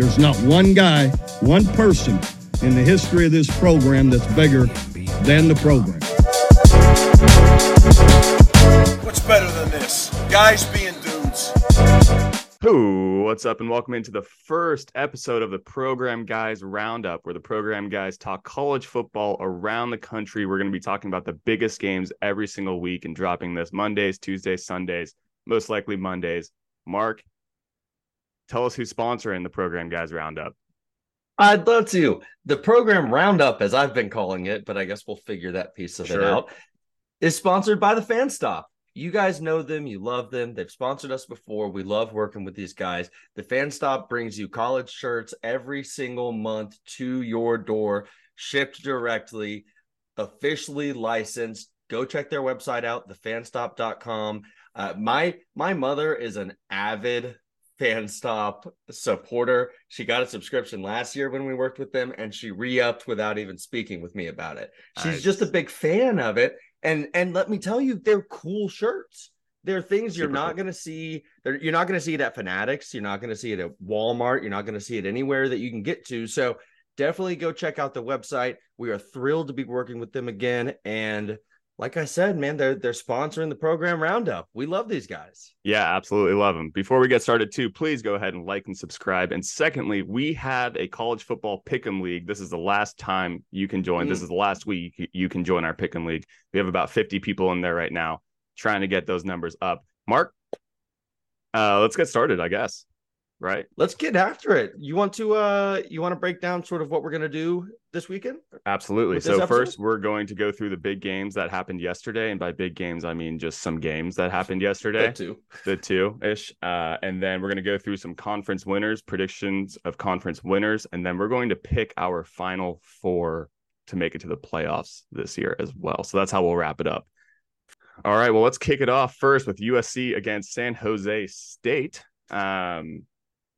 There's not one guy, one person in the history of this program that's bigger than the program. What's better than this? Guys being dudes. What's up, and welcome into the first episode of the Program Guys Roundup, where the Program Guys talk college football around the country. We're going to be talking about the biggest games every single week and dropping this Mondays, Tuesdays, Sundays, most likely Mondays. Mark, tell us who's sponsoring the Program Guys Roundup. I'd love to. The Program Roundup, as I've been calling it, but I guess we'll figure that piece of it out, is sponsored by the Fan Stop. You guys know them. You love them. They've sponsored us before. We love working with these guys. The Fan Stop brings you college shirts every single month to your door, shipped directly, officially licensed. Go check their website out, thefanstop.com. My mother is an avid Fan Stop supporter. She got a subscription last year when we worked with them, and she re-upped without even speaking with me about it. She's just a big fan of it. And let me tell you, they're cool shirts. They're things you're not going to see. You're not going to see it at Fanatics. You're not going to see it at Walmart. You're not going to see it anywhere that you can get to. So definitely go check out the website. We are thrilled to be working with them again. And like I said, man, they're sponsoring the Program Roundup. We love these guys. Yeah, absolutely love them. Before we get started, too, please go ahead and like and subscribe. And secondly, we have a college football pick'em league. This is the last time you can join. This is the last week you can join our pick'em league. We have about 50 people in there right now, trying to get those numbers up. Mark, let's get started, I guess. Right. Let's get after it. You want to break down sort of what we're going to do this weekend? Absolutely. So first, we're going to go through the big games that happened yesterday. And by big games, I mean just some games that happened yesterday. The two-ish. And then we're going to go through some conference winners, predictions of conference winners. And then we're going to pick our final four to make it to the playoffs this year as well. So that's how we'll wrap it up. All right. Well, let's kick it off first with USC against San Jose State.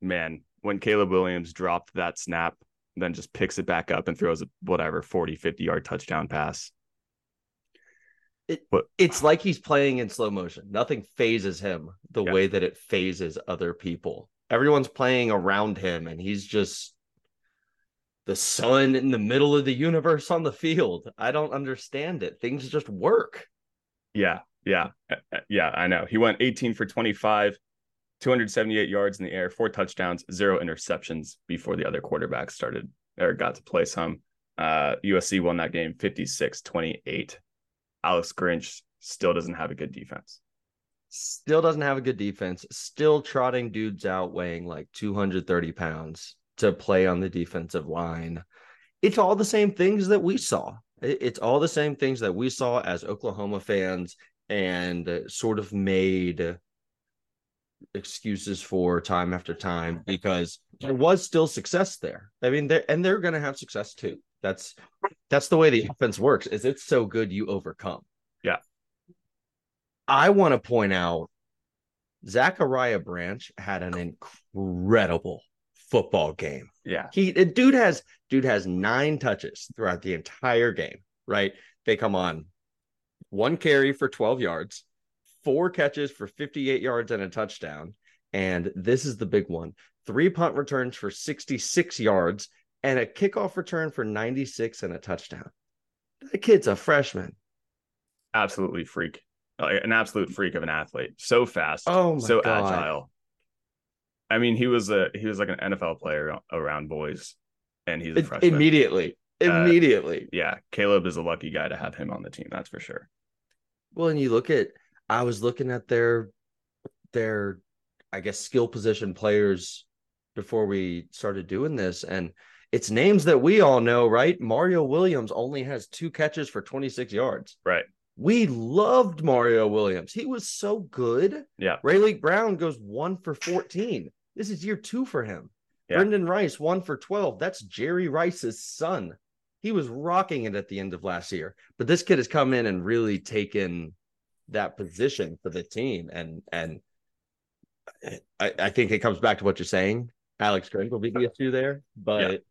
Man, when Caleb Williams dropped that snap, then just picks it back up and throws a 40-50 yard touchdown pass. It's like he's playing in slow motion. Nothing phases him the way that it phases other people. Everyone's playing around him, and he's just the sun in the middle of the universe on the field. I don't understand it. Things just work. Yeah, I know. He went 18 for 25. 278 yards in the air, 4 touchdowns, 0 interceptions before the other quarterback started or got to play some. USC won that game 56-28. Alex Grinch still doesn't have a good defense. Still trotting dudes out weighing like 230 pounds to play on the defensive line. It's all the same things that we saw. It's all the same things that we saw as Oklahoma fans and sort of made excuses for time after time, because there was still success there. I mean, they're going to have success too. That's the way the offense works. Is it's so good you overcome. Yeah. I want to point out Zachariah Branch had an incredible football game. Yeah. Dude has 9 touches throughout the entire game, right? They come on 1 carry for 12 yards. 4 catches for 58 yards and a touchdown. And this is the big one. 3 punt returns for 66 yards and a kickoff return for 96 and a touchdown. The kid's a freshman. Absolutely freak. An absolute freak of an athlete. So fast. Oh my God. So agile. I mean, he was like an NFL player around boys, and he's a freshman. Immediately. Yeah. Caleb is a lucky guy to have him on the team. That's for sure. Well, and you look at, I was looking at their, I guess, skill position players before we started doing this, and it's names that we all know, right? Mario Williams only has 2 catches for 26 yards. Right. We loved Mario Williams. He was so good. Yeah. Rayleigh Brown goes 1 for 14. This is year 2 for him. Yeah. Brendan Rice, 1 for 12. That's Jerry Rice's son. He was rocking it at the end of last year, but this kid has come in and really taken that position for the team, and I think it comes back to what you're saying. Alex Grinch will be the issue there, but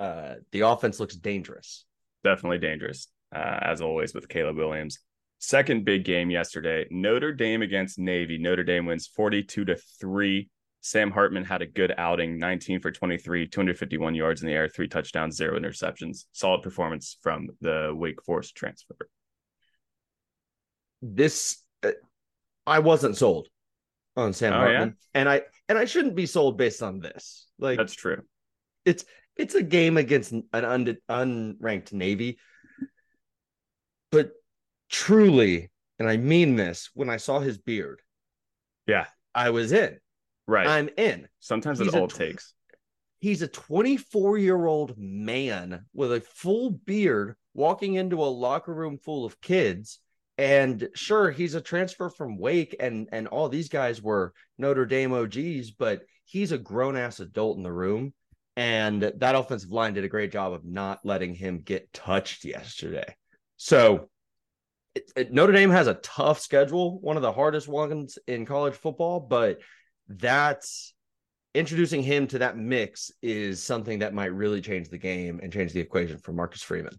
yeah. The offense looks dangerous. Definitely dangerous, as always with Caleb Williams. Second big game yesterday, Notre Dame against Navy. Notre Dame wins 42-3. Sam Hartman had a good outing, 19 for 23, 251 yards in the air, 3 touchdowns, 0 interceptions. Solid performance from the Wake Forest transfer. I wasn't sold on Sam Hartman. Yeah? And I shouldn't be sold based on this. Like, that's true. It's a game against an unranked Navy. But truly, and I mean this, when I saw his beard, yeah, I was in. Right. I'm in. Sometimes it's all it takes. He's a 24-year-old man with a full beard walking into a locker room full of kids. And sure, he's a transfer from Wake, and all these guys were Notre Dame OGs, but he's a grown-ass adult in the room. And that offensive line did a great job of not letting him get touched yesterday. So Notre Dame has a tough schedule, one of the hardest ones in college football, but that's introducing him to that mix is something that might really change the game and change the equation for Marcus Freeman.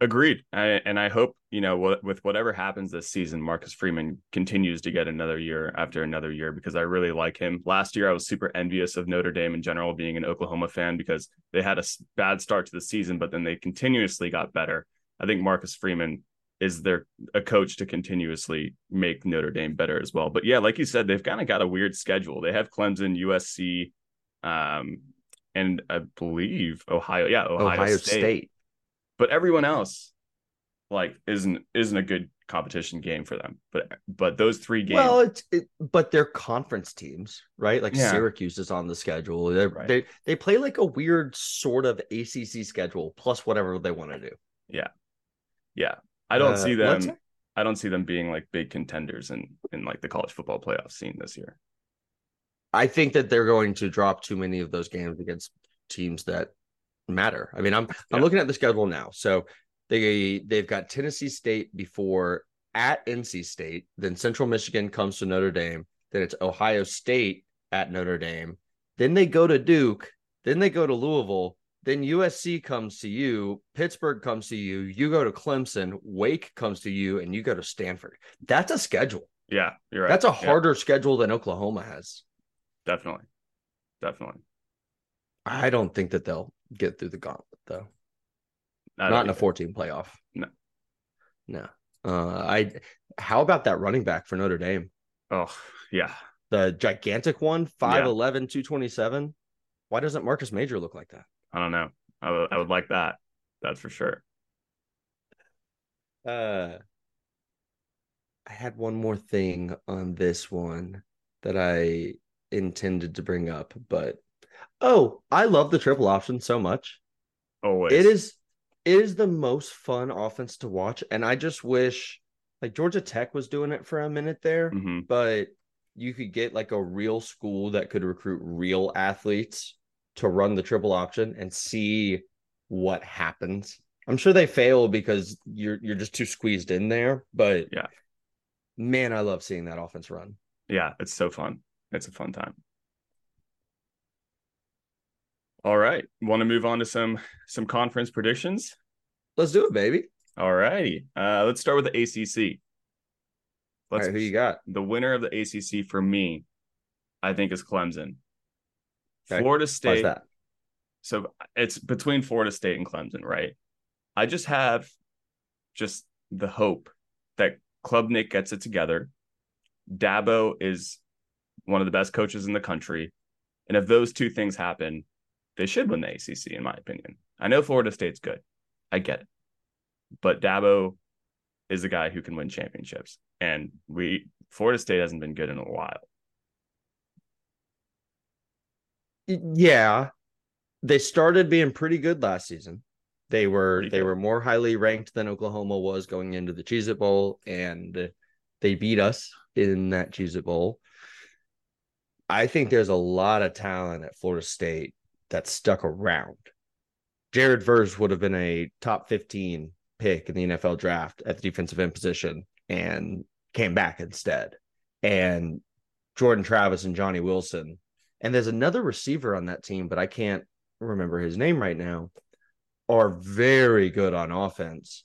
Agreed. I hope, with whatever happens this season, Marcus Freeman continues to get another year after another year, because I really like him. Last year, I was super envious of Notre Dame in general, being an Oklahoma fan, because they had a bad start to the season, but then they continuously got better. I think Marcus Freeman is a coach to continuously make Notre Dame better as well. But yeah, like you said, they've kind of got a weird schedule. They have Clemson, USC, and I believe Ohio. Yeah, Ohio State. But everyone else, isn't a good competition game for them. But those three games. Well, but they're conference teams, right? Syracuse is on the schedule. Right. They play a weird sort of ACC schedule plus whatever they want to do. Yeah. I don't see them being big contenders in the college football playoff scene this year. I think that they're going to drop too many of those games against teams that matter. I mean, I'm looking at the schedule now. So they've got Tennessee State before at NC State, then Central Michigan comes to Notre Dame, then it's Ohio State at Notre Dame, then they go to Duke, then they go to Louisville, then USC comes to you, Pittsburgh comes to you, you go to Clemson, Wake comes to you, and you go to Stanford. That's a schedule. Yeah, you're right. That's a harder schedule than Oklahoma has. Definitely. I don't think that they'll get through the gauntlet, though. Not in a 14 playoff. No. How about that running back for Notre Dame? Oh, yeah. The gigantic one, 5'11", 227. Why doesn't Marcus Major look like that? I don't know. I would like that. That's for sure. I had one more thing on this one that I intended to bring up, but I love the triple option so much. Always. It is the most fun offense to watch, and I just wish Georgia Tech was doing it for a minute there, but you could get a real school that could recruit real athletes to run the triple option and see what happens. I'm sure they fail because you're just too squeezed in there, but yeah, man, I love seeing that offense run. Yeah, it's so fun. It's a fun time. All right. Want to move on to some conference predictions? Let's do it, baby. All righty. Let's start with the ACC. All right, who you got? The winner of the ACC for me, I think, is Clemson. Okay. Florida State. Why's that? So it's between Florida State and Clemson, right? I just have the hope that Club Nick gets it together. Dabo is one of the best coaches in the country. And if those two things happen, they should win the ACC, in my opinion. I know Florida State's good. I get it. But Dabo is a guy who can win championships. And Florida State hasn't been good in a while. Yeah. They started being pretty good last season. They were more highly ranked than Oklahoma was going into the Cheez-It Bowl, and they beat us in that Cheez-It Bowl. I think there's a lot of talent at Florida State that stuck around. Jared Verse would have been a top 15 pick in the NFL draft at the defensive end position and came back instead. And Jordan Travis and Johnny Wilson. And there's another receiver on that team, but I can't remember his name right now, are very good on offense.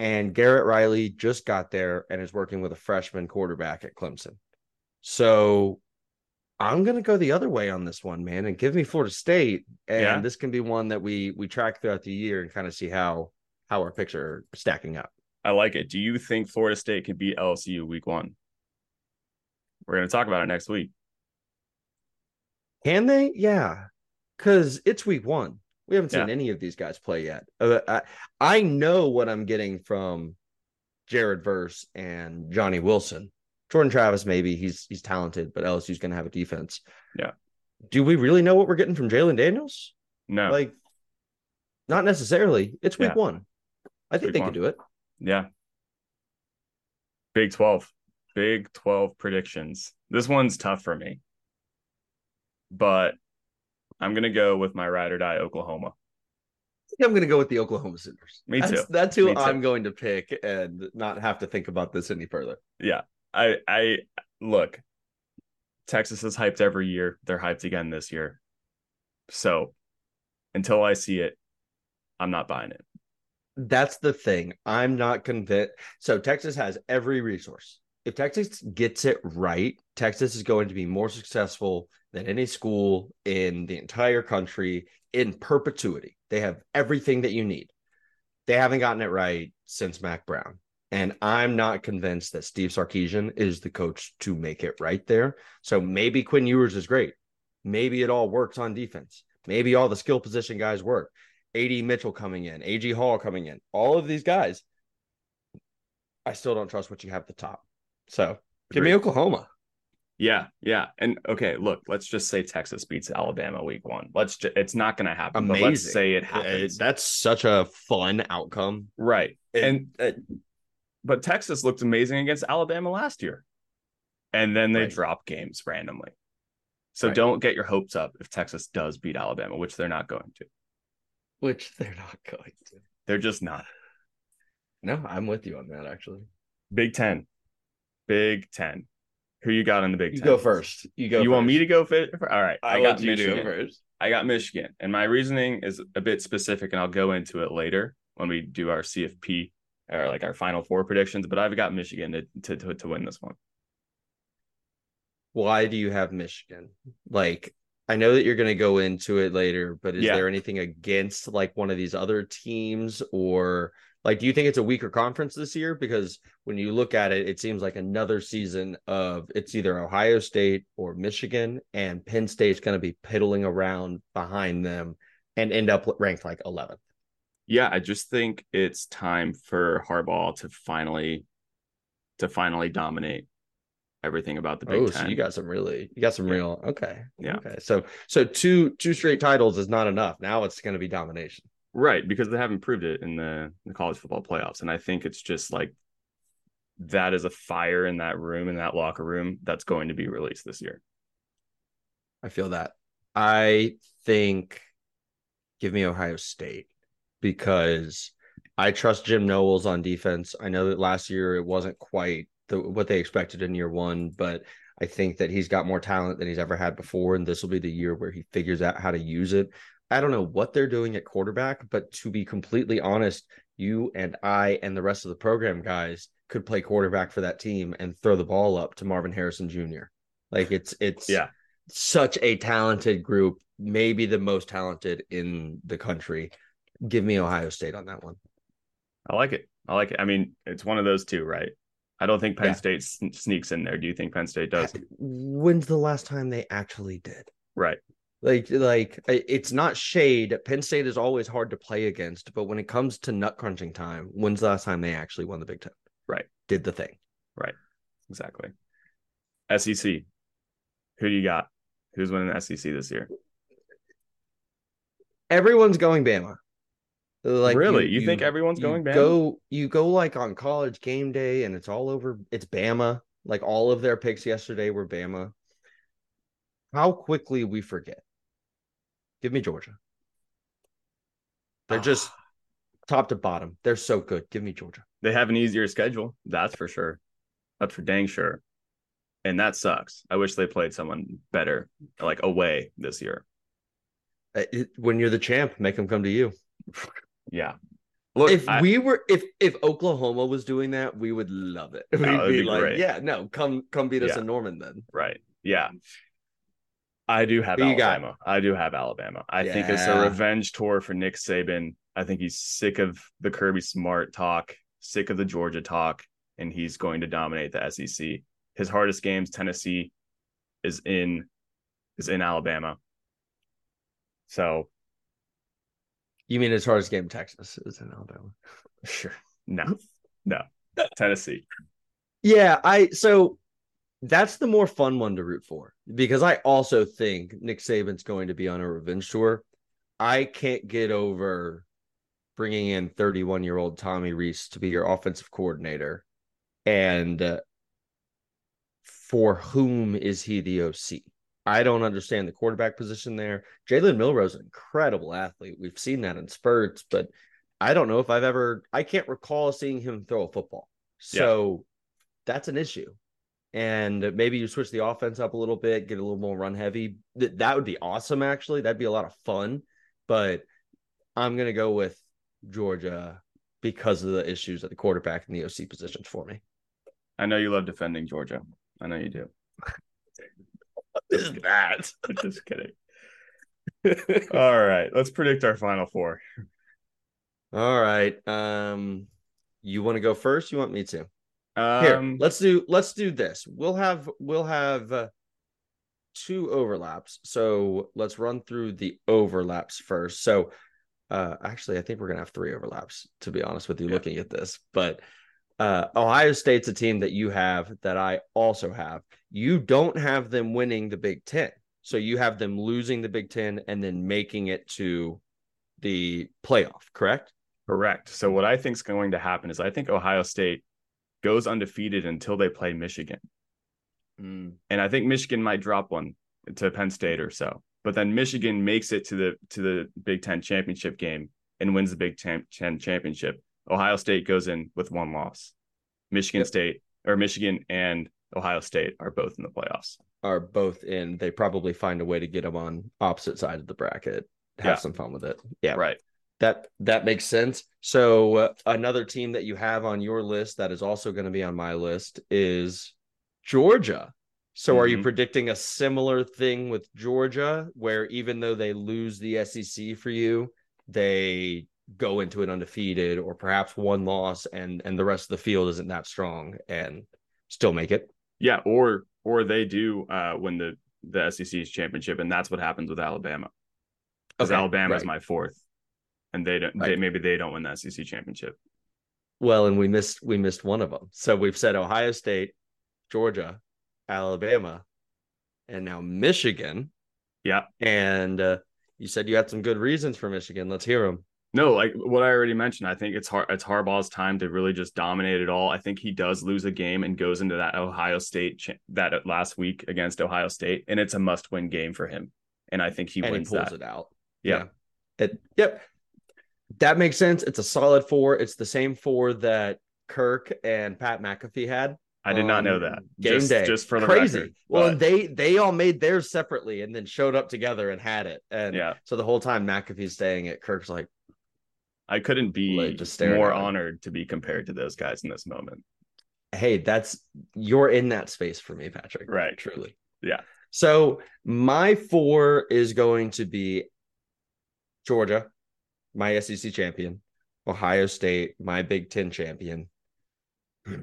And Garrett Riley just got there and is working with a freshman quarterback at Clemson. So I'm going to go the other way on this one, man, and give me Florida State. And this can be one that we track throughout the year and kind of see how our picks are stacking up. I like it. Do you think Florida State can beat LSU week one? We're going to talk about it next week. Can they? Yeah. Because it's week one. We haven't seen any of these guys play yet. I know what I'm getting from Jared Verse and Johnny Wilson. Jordan Travis, maybe he's talented, but LSU's going to have a defense. Yeah. Do we really know what we're getting from Jalen Daniels? No. Like, not necessarily. It's week one. I think they can do it. Yeah. Big 12. Big 12 predictions. This one's tough for me, but I'm going to go with my ride or die Oklahoma. I'm going to go with the Oklahoma Sooners. Me too. That's who I'm going to pick and not have to think about this any further. Yeah. I look, Texas is hyped every year. They're hyped again this year. So until I see it, I'm not buying it. That's the thing. I'm not convinced. So Texas has every resource. If Texas gets it right, Texas is going to be more successful than any school in the entire country in perpetuity. They have everything that you need. They haven't gotten it right since Mack Brown. And I'm not convinced that Steve Sarkisian is the coach to make it right there. So maybe Quinn Ewers is great. Maybe it all works on defense. Maybe all the skill position guys work. A.D. Mitchell coming in, A.G. Hall coming in, all of these guys. I still don't trust what you have at the top. So give me Oklahoma. Yeah, yeah. And okay, look, let's just say Texas beats Alabama week one. It's not going to happen. Amazing. But let's say it happens. That's such a fun outcome. Right. But Texas looked amazing against Alabama last year. And then they drop games randomly. So don't get your hopes up if Texas does beat Alabama, which they're not going to. They're just not. No, I'm with you on that, actually. Big Ten. Who you got in the Big Ten? You go first. You want me to go first? All right. I got Michigan. I got Michigan. And my reasoning is a bit specific, and I'll go into it later when we do our CFP or like our Final Four predictions, but I've got Michigan to win this one. Why do you have Michigan? Like, I know that you're going to go into it later, but is there anything against like one of these other teams, or like, do you think it's a weaker conference this year? Because when you look at it, it seems like another season of it's either Ohio State or Michigan, and Penn State's going to be piddling around behind them and end up ranked like 11th. Yeah, I just think it's time for Harbaugh to finally dominate everything about the Big Ten. So you got some real. Okay. Yeah. Okay. So two straight titles is not enough. Now it's going to be domination. Right. Because they haven't proved it in the college football playoffs. And I think it's just like, that is a fire in that room, in that locker room, that's going to be released this year. I feel that. I think give me Ohio State, because I trust Jim Knowles on defense. I know that last year it wasn't quite what they expected in year one, but I think that he's got more talent than he's ever had before, and this will be the year where he figures out how to use it. I don't know what they're doing at quarterback, but to be completely honest, you and I and the rest of the program guys could play quarterback for that team and throw the ball up to Marvin Harrison Jr. Like it's such a talented group, maybe the most talented in the country. Give me Ohio State on that one. I like it. I mean, it's one of those two, right? I don't think Penn State sneaks in there. Do you think Penn State does? When's the last time they actually did? Right. Like it's not shade. Penn State is always hard to play against, but when it comes to nut crunching time, when's the last time they actually won the Big Ten? Right. Did the thing. Right. Exactly. SEC. Who do you got? Who's winning the SEC this year? Everyone's going Bama. Like, really? You think everyone's going Bama? You go like on College Game Day and it's all over. It's Bama. Like all of their picks yesterday were Bama. How quickly we forget. Give me Georgia. They're just top to bottom. They're so good. Give me Georgia. They have an easier schedule. That's for sure. That's for dang sure. And that sucks. I wish they played someone better, like away this year. When you're the champ, make them come to you. Yeah. Look, if Oklahoma was doing that, we would love it. We'd be like, great. Come beat us in Norman then. Right. Yeah. I do have Alabama. I do have Alabama. I think it's a revenge tour for Nick Saban. I think he's sick of the Kirby Smart talk, sick of the Georgia talk, and he's going to dominate the SEC. His hardest games, Tennessee, is in Alabama. So. You mean his hardest game, Texas, is in Alabama? Sure. No. Tennessee. Yeah, so that's the more fun one to root for, because I also think Nick Saban's going to be on a revenge tour. I can't get over bringing in 31-year-old Tommy Rees to be your offensive coordinator. And for whom is he the OC? I don't understand the quarterback position there. Jalen Milrow is an incredible athlete. We've seen that in spurts, but I don't know if I can't recall seeing him throw a football. So that's an issue. And maybe you switch the offense up a little bit, get a little more run heavy. That would be awesome, actually. That'd be a lot of fun. But I'm going to go with Georgia because of the issues at the quarterback and the OC positions for me. I know you love defending Georgia. I know you do. What is that? I'm just kidding. All right. Let's predict our Final Four. All right. You want to go first? You want me to? Here, let's do this. We'll have two overlaps. So let's run through the overlaps first. So actually, I think we're going to have three overlaps, to be honest with you, looking at this. But Ohio State's a team that you have that I also have. You don't have them winning the Big Ten. So you have them losing the Big Ten and then making it to the playoff, correct? Correct. So what I think is going to happen is I think Ohio State goes undefeated until they play Michigan. And I think Michigan might drop one to Penn State or so. But then Michigan makes it to the Big Ten championship game and wins the Big Ten championship. Ohio State goes in with one loss. Michigan and Ohio State are both in the playoffs. Are both in. They probably find a way to get them on opposite side of the bracket. Have some fun with it. Yeah, right. That makes sense. So another team that you have on your list that is also going to be on my list is Georgia. So are you predicting a similar thing with Georgia, where even though they lose the SEC for you, they go into it undefeated, or perhaps one loss and the rest of the field isn't that strong and still make it? Yeah, or they do win the SEC's championship, and that's what happens with Alabama. Because Alabama is my fourth, and they don't. Maybe they don't win the SEC championship. Well, and we missed one of them. So we've said Ohio State, Georgia, Alabama, and now Michigan. Yeah, and you said you had some good reasons for Michigan. Let's hear them. No, like what I already mentioned, I think it's Harbaugh's time to really just dominate it all. I think he does lose a game and goes into that Ohio State that last week against Ohio State, and it's a must-win game for him. And I think he pulls it out. Yeah. Yep. That makes sense. It's a solid four. It's the same four that Kirk and Pat McAfee had. I did not know that. Game day. Just for the record. Well, they all made theirs separately and then showed up together and had it. And so the whole time McAfee's saying it, Kirk's like, I couldn't be more honored to be compared to those guys in this moment. Hey, you're in that space for me, Patrick. Right. Truly. Yeah. So my four is going to be Georgia, my SEC champion, Ohio State, my Big Ten champion. I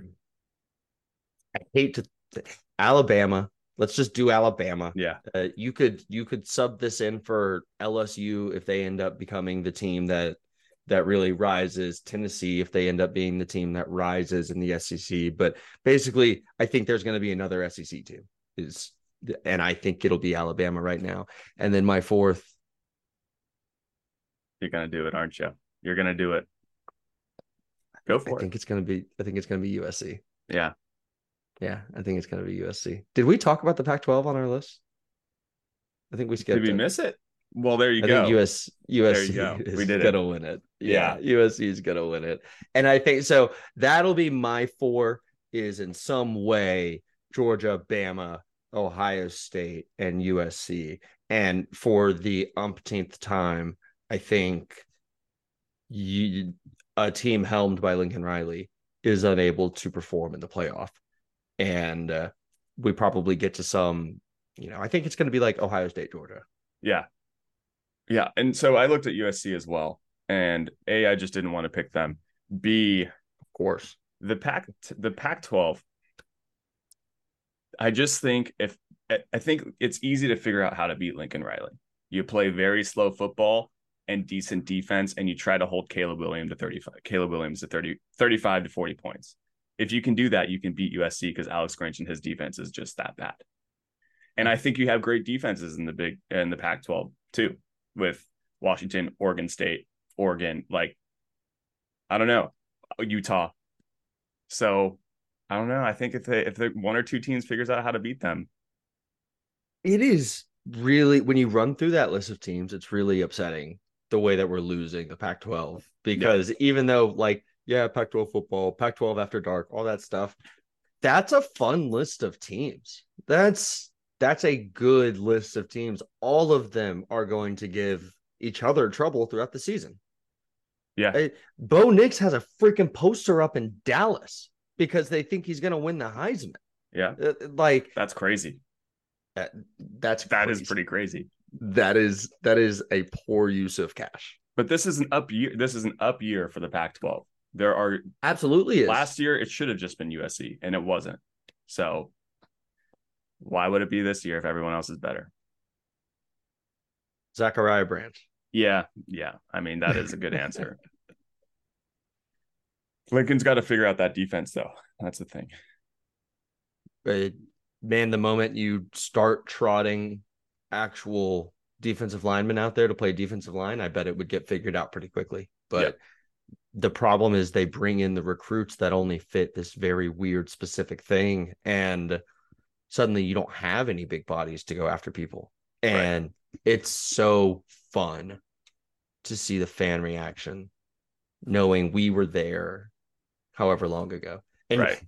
hate to Alabama. Let's just do Alabama. Yeah, you could sub this in for LSU if they end up becoming the team that really rises, Tennessee, if they end up being the team that rises in the SEC. But basically, I think there's going to be another SEC team. And I think it'll be Alabama right now. And then my fourth. You're going to do it, aren't you? You're going to do it. Go for it. I think it's going to be USC. Yeah. Yeah, I think it's going to be USC. Did we talk about the Pac-12 on our list? I think we skipped it. Did we miss it? Well, there you go. I think USC is going to win it. Yeah, USC is going to win it. And I think so. That'll be my four is in some way Georgia, Bama, Ohio State, and USC. And for the umpteenth time, I think a team helmed by Lincoln Riley is unable to perform in the playoff. And we probably get to some you know, I think it's going to be like Ohio State, Georgia. Yeah. Yeah. And so I looked at USC as well. And A, I just didn't want to pick them. B, of course, the Pac-12. I just think I think it's easy to figure out how to beat Lincoln Riley. You play very slow football and decent defense, and you try to hold Caleb Williams to 35 to 40 points. If you can do that, you can beat USC because Alex Grinch and his defense is just that bad. And I think you have great defenses in the Pac-12 too, with Washington, Oregon State, Oregon, like, I don't know, Utah. So I don't know. I think if one or two teams figures out how to beat them. It is really, when you run through that list of teams, it's really upsetting the way that we're losing the Pac-12, because even though, like, Pac-12 football, Pac-12 after dark, all that stuff, that's a fun list of teams. That's a good list of teams. All of them are going to give each other trouble throughout the season. Yeah. Bo Nix has a freaking poster up in Dallas because they think he's going to win the Heisman. Yeah. Like, that's crazy. That is pretty crazy. That is a poor use of cash. But this is an up year. This is an up year for the Pac-12. There are absolutely is. Last year it should have just been USC and it wasn't. So why would it be this year if everyone else is better? Zachariah Branch. Yeah. I mean, that is a good answer. Lincoln's got to figure out that defense, though. That's the thing. But man, the moment you start trotting actual defensive linemen out there to play defensive line, I bet it would get figured out pretty quickly. But the problem is they bring in the recruits that only fit this very weird, specific thing, and suddenly you don't have any big bodies to go after people. And it's so fun to see the fan reaction, knowing we were there however long ago.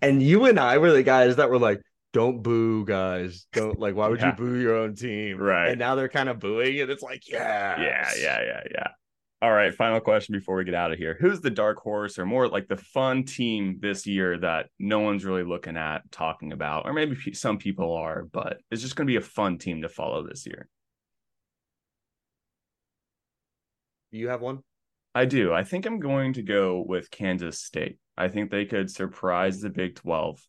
And you and I were the guys that were like, don't boo, guys. Don't, like, why would you boo your own team? Right. And now they're kind of booing, and it's like, Yeah. All right, final question before we get out of here. Who's the dark horse, or more like the fun team this year that no one's really looking at, talking about, or maybe some people are, but it's just going to be a fun team to follow this year? Do you have one? I do. I think I'm going to go with Kansas State. I think they could surprise the Big 12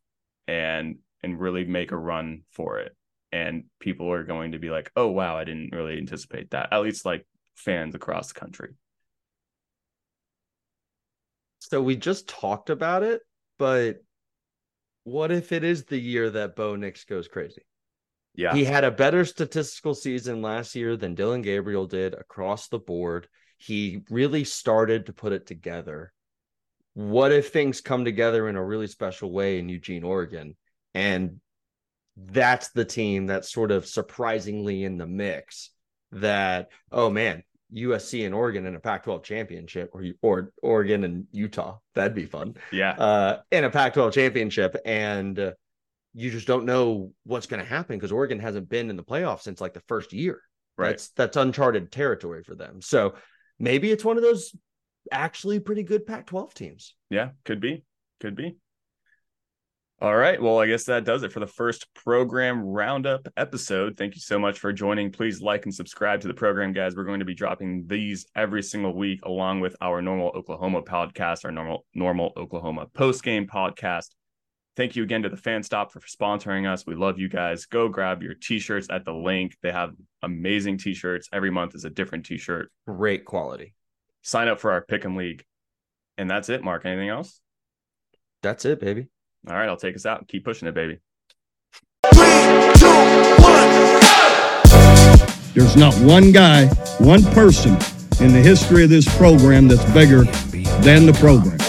and really make a run for it. And people are going to be like, oh, wow, I didn't really anticipate that. At least, like, fans across the country. So we just talked about it, but what if it is the year that Bo Nix goes crazy? Yeah. He had a better statistical season last year than Dylan Gabriel did across the board. He really started to put it together. What if things come together in a really special way in Eugene, Oregon? And that's the team that's sort of surprisingly in the mix that, oh man, USC and Oregon in a Pac-12 championship, or Oregon and Utah. That'd be fun. Yeah. In a Pac-12 championship. And you just don't know what's going to happen because Oregon hasn't been in the playoffs since like the first year. Right. That's uncharted territory for them. So maybe it's one of those actually pretty good Pac-12 teams. Yeah, could be. All right. Well, I guess that does it for the first Program Roundup episode. Thank you so much for joining. Please like and subscribe to the program, guys. We're going to be dropping these every single week, along with our normal Oklahoma podcast, our normal Oklahoma post-game podcast. Thank you again to the Fan Stop for sponsoring us. We love you guys. Go grab your t-shirts at the link. They have amazing t-shirts. Every month is a different t-shirt. Great quality. Sign up for our Pick'em League. And that's it, Mark. Anything else? That's it, baby. All right, I'll take us out. Keep pushing it, baby. 3, 2, 1, go! There's not one guy, one person in the history of this program that's bigger than the program.